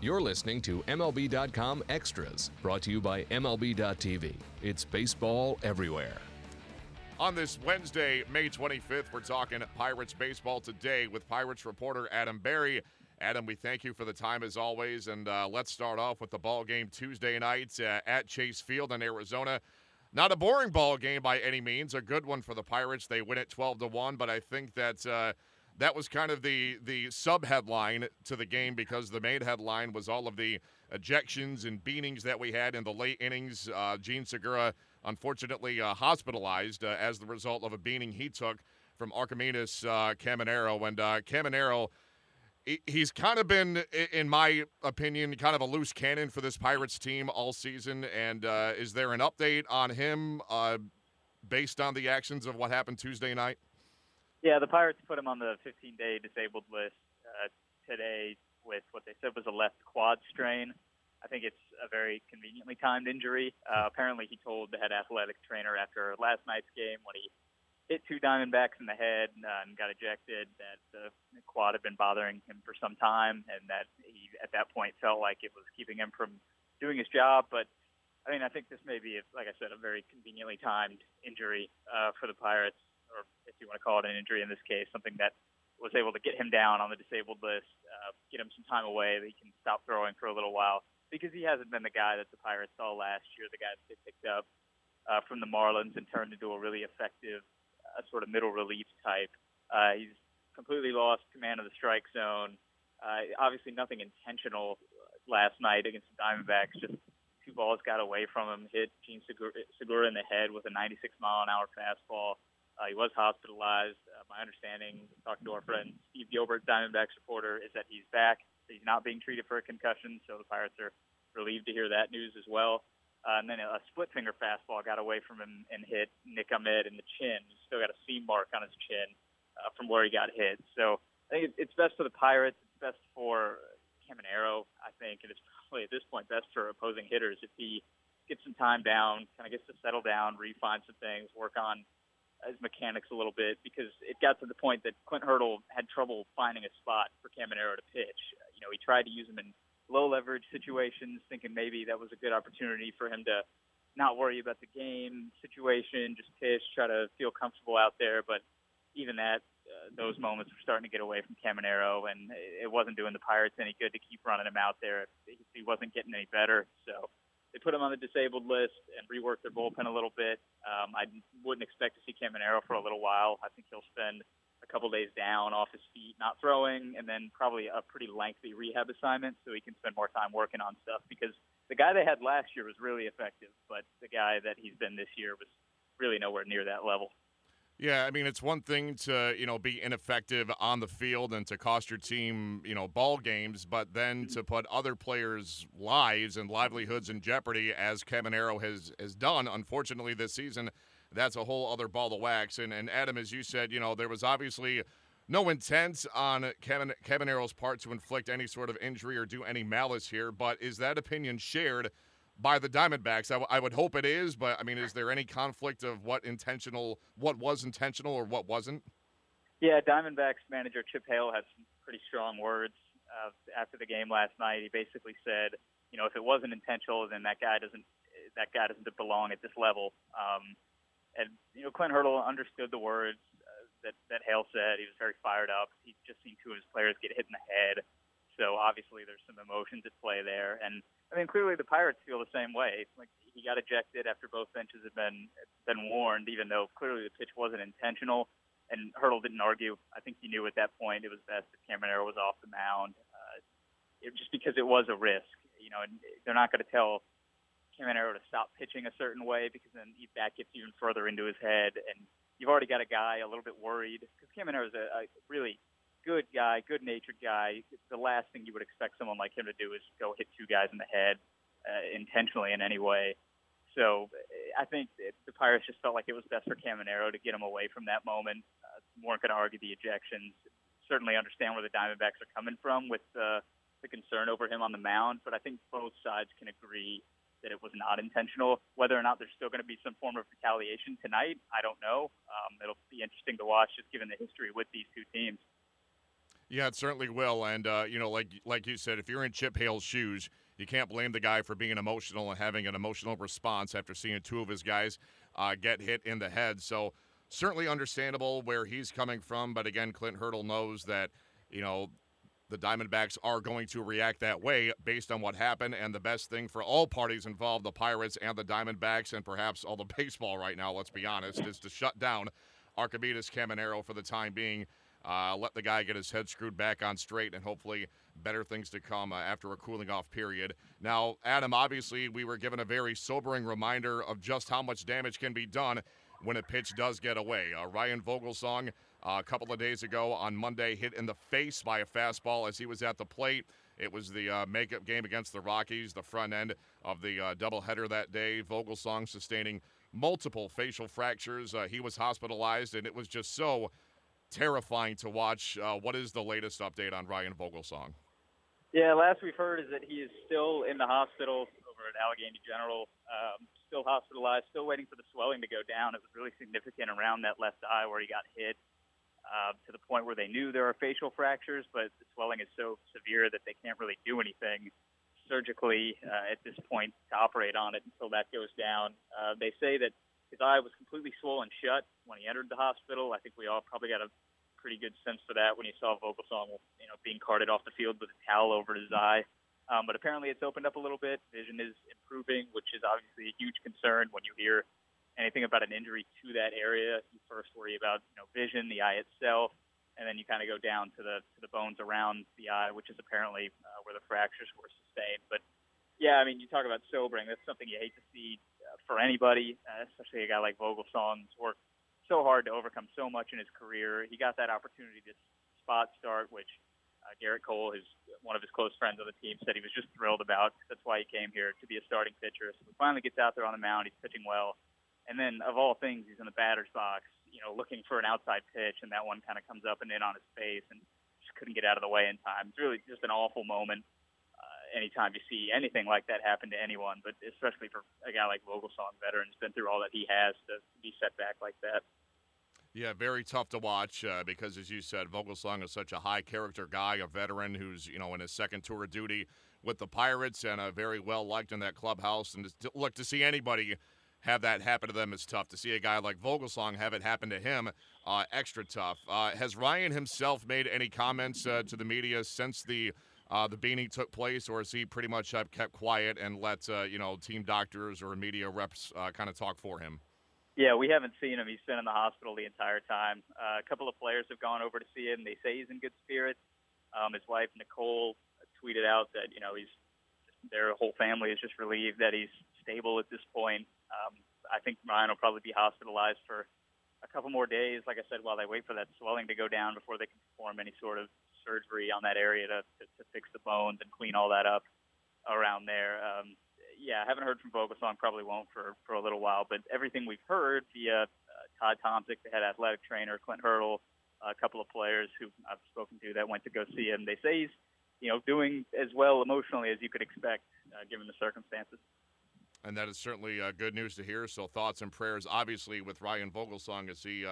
You're listening to MLB.com Extras, brought to you by MLB.tv. It's baseball everywhere. On this Wednesday, May 25th, we're talking Pirates baseball today with Pirates reporter Adam Berry. Adam, we thank you for the time as always, and let's start off with the ball game Tuesday night at Chase Field in Arizona. Not a boring ball game by any means, a good one for the Pirates. They win it 12-1, but I think that that was kind of the sub-headline to the game, because the main headline was all of the ejections and beatings that we had in the late innings. Jean Segura, unfortunately, hospitalized as the result of a beating he took from Archimedes Caminero. And Caminero, he's kind of been, in my opinion, kind of a loose cannon for this Pirates team all season. And is there an update on him based on the actions of what happened Tuesday night? Yeah, the Pirates put him on the 15-day disabled list today with what they said was a left quad strain. I think it's a very conveniently timed injury. Apparently he told the head athletic trainer after last night's game when he hit two Diamondbacks in the head and got ejected that the quad had been bothering him for some time, and that he at that point felt like it was keeping him from doing his job. But I mean, I think this may be, like I said, a very conveniently timed injury for the Pirates, or if you want to call it an injury in this case, something that was able to get him down on the disabled list, get him some time away that he can stop throwing for a little while, because he hasn't been the guy that the Pirates saw last year, the guy that they picked up from the Marlins and turned into a really effective sort of middle relief type. He's completely lost command of the strike zone. Obviously nothing intentional last night against the Diamondbacks, just two balls got away from him, hit Jean Segura in the head with a 96-mile-an-hour fastball. He was hospitalized. My understanding, talking to our friend Steve Gilbert, Diamondbacks reporter, is that he's back. He's not being treated for a concussion, so the Pirates are relieved to hear that news as well. And then a split-finger fastball got away from him and hit Nick Ahmed in the chin. He's still got a seam mark on his chin from where he got hit. So I think it's best for the Pirates. It's best for Caminero, I think. And it's probably, at this point, best for opposing hitters if he gets some time down, kind of gets to settle down, refine some things, work on his mechanics a little bit, because it got to the point that Clint Hurdle had trouble finding a spot for Caminero to pitch. You know, he tried to use him in low-leverage situations, thinking maybe that was a good opportunity for him to not worry about the game situation, just pitch, try to feel comfortable out there. But even that, those moments were starting to get away from Caminero, and it wasn't doing the Pirates any good to keep running him out there. He wasn't getting any better, so they put him on the disabled list and reworked their bullpen a little bit. I wouldn't expect to see Caminero for a little while. I think he'll spend a couple days down off his feet, not throwing, and then probably a pretty lengthy rehab assignment so he can spend more time working on stuff, because the guy they had last year was really effective, but the guy that he's been this year was really nowhere near that level. Yeah, I mean, it's one thing to, you know, be ineffective on the field and to cost your team, you know, ball games, but then to put other players' lives and livelihoods in jeopardy, as Caminero has done, unfortunately, this season, that's a whole other ball of wax. And Adam, as you said, you know, there was obviously no intent on Caminero's part to inflict any sort of injury or do any malice here, but is that opinion shared by the Diamondbacks? I would hope it is, but I mean, is there any conflict of what was intentional or what wasn't? Yeah, Diamondbacks manager Chip Hale had some pretty strong words after the game last night. He basically said, you know, if it wasn't intentional, then that guy doesn't belong at this level. And you know, Clint Hurdle understood the words that Hale said. He was very fired up. He just seen two of his players get hit in the head. So obviously there's some emotions at play there. And I mean, clearly the Pirates feel the same way. Like, he got ejected after both benches had been warned, even though clearly the pitch wasn't intentional. And Hurdle didn't argue. I think he knew at that point it was best if Caminero was off the mound, just because it was a risk. You know, and they're not going to tell Caminero to stop pitching a certain way, because then that gets even further into his head. And you've already got a guy a little bit worried, because Caminero's a really good guy, good-natured guy. The last thing you would expect someone like him to do is go hit two guys in the head intentionally in any way. So I think the Pirates just felt like it was best for Caminero to get him away from that moment. Weren't going to argue the ejections. Certainly understand where the Diamondbacks are coming from with the concern over him on the mound, but I think both sides can agree that it was not intentional. Whether or not there's still going to be some form of retaliation tonight, I don't know. It'll be interesting to watch, just given the history with these two teams. Yeah, it certainly will. And, you know, like you said, if you're in Chip Hale's shoes, you can't blame the guy for being emotional and having an emotional response after seeing two of his guys get hit in the head. So certainly understandable where he's coming from. But, again, Clint Hurdle knows that, you know, the Diamondbacks are going to react that way based on what happened, and the best thing for all parties involved, the Pirates and the Diamondbacks, and perhaps all the baseball right now, let's be honest, is to shut down Archimedes Caminero for the time being, let the guy get his head screwed back on straight, and hopefully better things to come after a cooling-off period. Now, Adam, obviously we were given a very sobering reminder of just how much damage can be done when a pitch does get away. Ryan Vogelsong, a couple of days ago on Monday, hit in the face by a fastball as he was at the plate. It was the makeup game against the Rockies, the front end of the doubleheader that day. Vogelsong sustaining multiple facial fractures. He was hospitalized, and it was just so terrifying to watch. What is the latest update on Ryan Vogelsong? Yeah, last we've heard is that he is still in the hospital over at Allegheny General. Still hospitalized, still waiting for the swelling to go down. It was really significant around that left eye where he got hit, to the point where they knew there are facial fractures, but the swelling is so severe that they can't really do anything surgically at this point to operate on it until that goes down. They say that his eye was completely swollen shut when he entered the hospital. I think we all probably got a pretty good sense for that when you saw Vogelsong, you know, being carted off the field with a towel over his eye. But apparently it's opened up a little bit. Vision is improving, which is obviously a huge concern. When you hear anything about an injury to that area, you first worry about, you know, vision, the eye itself, and then you kind of go down to the bones around the eye, which is apparently where the fractures were sustained. But, yeah, I mean, you talk about sobering. That's something you hate to see for anybody, especially a guy like Vogelsong, who's worked so hard to overcome so much in his career. He got that opportunity to spot start, which Garrett Cole, one of his close friends on the team, said he was just thrilled about. That's why he came here, to be a starting pitcher. So he finally gets out there on the mound. He's pitching well. And then, of all things, he's in the batter's box, you know, looking for an outside pitch, and that one kind of comes up and in on his face and just couldn't get out of the way in time. It's really just an awful moment anytime you see anything like that happen to anyone, but especially for a guy like Vogelsong, veteran, who's been through all that he has, to be set back like that. Yeah, very tough to watch because, as you said, Vogelsong is such a high-character guy, a veteran who's, you know, in his second tour of duty with the Pirates and very well-liked in that clubhouse. And look, to see anybody have that happen to them is tough. To see a guy like Vogelsong have it happen to him, extra tough. Has Ryan himself made any comments to the media since the beating took place, or has he pretty much kept quiet and let, you know, team doctors or media reps kind of talk for him? Yeah, we haven't seen him. He's been in the hospital the entire time. A couple of players have gone over to see him. They say he's in good spirits. His wife, Nicole, tweeted out that, you know, their whole family is just relieved that he's stable at this point. I think Ryan will probably be hospitalized for a couple more days, like I said, while they wait for that swelling to go down before they can perform any sort of surgery on that area to fix the bones and clean all that up around there. Yeah, I haven't heard from Vogelsong, probably won't for a little while, but everything we've heard via Todd Tomczyk, the head athletic trainer, Clint Hurdle, a couple of players who I've spoken to that went to go see him, they say he's, you know, doing as well emotionally as you could expect given the circumstances. And that is certainly good news to hear, so thoughts and prayers, obviously, with Ryan Vogelsong as he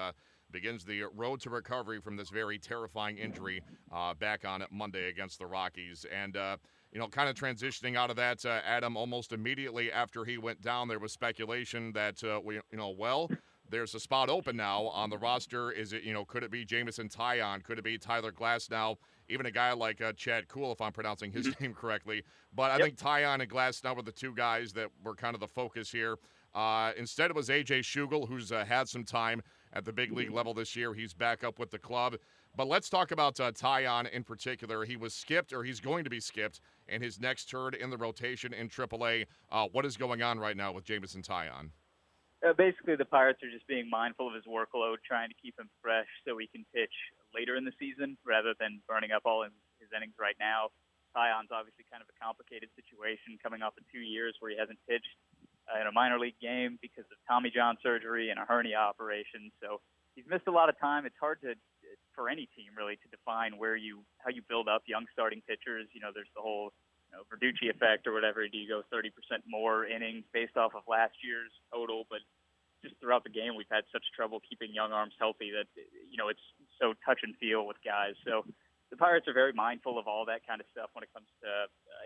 begins the road to recovery from this very terrifying injury back on Monday against the Rockies. And you know, kind of transitioning out of that, Adam, almost immediately after he went down, there was speculation that, there's a spot open now on the roster. Is it, you know, could it be Jameson Taillon? Could it be Tyler Glasnow? Even a guy like Chad Kuhl, if I'm pronouncing his name correctly. But I think Taillon and Glasnow were the two guys that were kind of the focus here. Instead, it was A.J. Schugel, who's had some time at the big league level this year. He's back up with the club. But let's talk about Taillon in particular. He was skipped, or he's going to be skipped, in his next turn in the rotation in AAA. What is going on right now with Jameson Taillon? Basically, the Pirates are just being mindful of his workload, trying to keep him fresh so he can pitch later in the season rather than burning up all his innings right now. Taillon's obviously kind of a complicated situation, coming off of 2 years where he hasn't pitched in a minor league game because of Tommy John surgery and a hernia operation. So he's missed a lot of time. It's hard for any team, really, to define how you build up young starting pitchers. You know, there's the whole Verducci effect or whatever. Do you go 30% more innings based off of last year's total? But just throughout the game, we've had such trouble keeping young arms healthy that, you know, it's so touch and feel with guys. So the Pirates are very mindful of all that kind of stuff when it comes to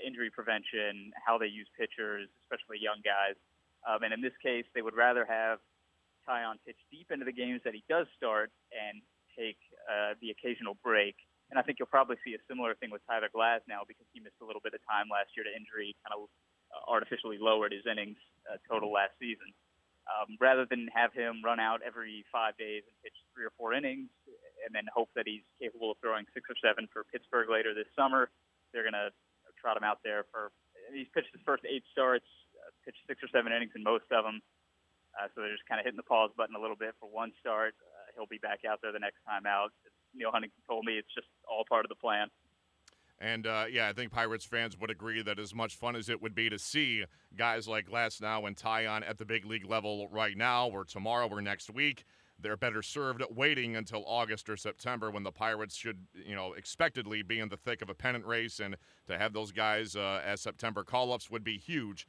injury prevention, how they use pitchers, especially young guys. And in this case, they would rather have Taillon pitch deep into the games that he does start and take the occasional break. And I think you'll probably see a similar thing with Tyler Glasnow because he missed a little bit of time last year to injury, kind of artificially lowered his innings total last season. Rather than have him run out every 5 days and pitch 3 or 4 innings and then hope that he's capable of throwing 6 or 7 for Pittsburgh later this summer, they're going to trot him out there for – he's pitched his first 8 starts, pitched 6 or 7 innings in most of them. So they're just kind of hitting the pause button a little bit for 1 start. He'll be back out there the next time out. Neil Huntington told me it's just all part of the plan. And, I think Pirates fans would agree that as much fun as it would be to see guys like Glasnow and Taillon at the big league level right now or tomorrow or next week, they're better served waiting until August or September when the Pirates should, expectedly be in the thick of a pennant race. And to have those guys as September call-ups would be huge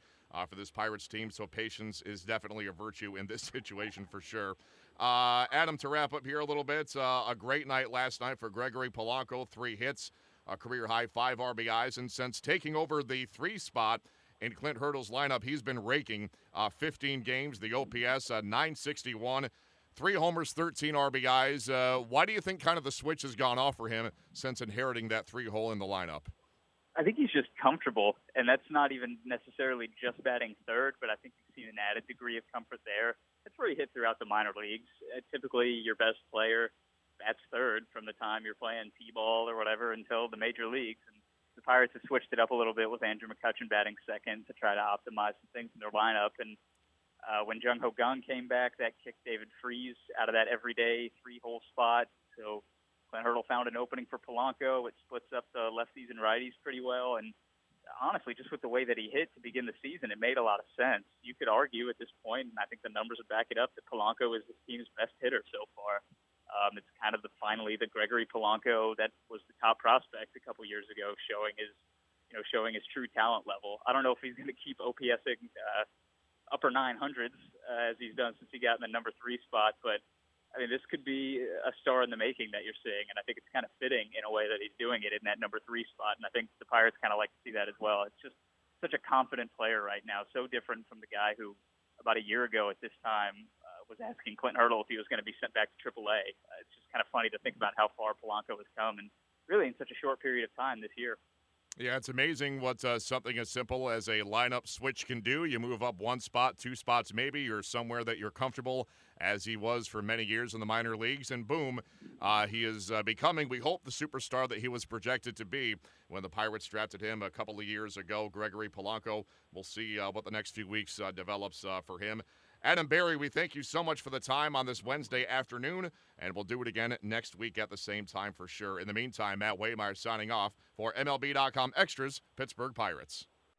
for this Pirates team. So patience is definitely a virtue in this situation for sure. Adam, to wrap up here a little bit, a great night last night for Gregory Polanco, 3 hits. A career-high 5 RBIs, and since taking over the 3 spot in Clint Hurdle's lineup, he's been raking 15 games, the OPS 961, 3 homers, 13 RBIs. Why do you think kind of the switch has gone off for him since inheriting that 3 hole in the lineup? I think he's just comfortable, and that's not even necessarily just batting third, but I think you've seen an added degree of comfort there. That's where he hit throughout the minor leagues. Typically, your best player that's third from the time you're playing T-ball or whatever until the major leagues. And the Pirates have switched it up a little bit with Andrew McCutchen batting second to try to optimize some things in their lineup. And when Jung Ho Kang came back, that kicked David Freeze out of that everyday 3-hole spot. So Clint Hurdle found an opening for Polanco. It splits up the lefties and righties pretty well. And honestly, just with the way that he hit to begin the season, it made a lot of sense. You could argue at this point, and I think the numbers would back it up, that Polanco is the team's best hitter so far. It's kind of finally the Gregory Polanco that was the top prospect a couple years ago, showing his true talent level. I don't know if he's going to keep OPSing upper 900s as he's done since he got in the number 3 spot, but I mean this could be a star in the making that you're seeing, and I think it's kind of fitting in a way that he's doing it in that number 3 spot, and I think the Pirates kind of like to see that as well. It's just such a confident player right now, so different from the guy who about a year ago at this time was asking Clint Hurdle if he was going to be sent back to AAA. It's just kind of funny to think about how far Polanco has come, and really in such a short period of time this year. Yeah, it's amazing what something as simple as a lineup switch can do. You move up 1 spot, 2 spots maybe, or somewhere that you're comfortable, as he was for many years in the minor leagues, and boom, he is becoming, we hope, the superstar that he was projected to be when the Pirates drafted him a couple of years ago. Gregory Polanco, we'll see what the next few weeks develops for him. Adam Berry, we thank you so much for the time on this Wednesday afternoon, and we'll do it again next week at the same time for sure. In the meantime, Matt Waymire signing off for MLB.com Extras, Pittsburgh Pirates.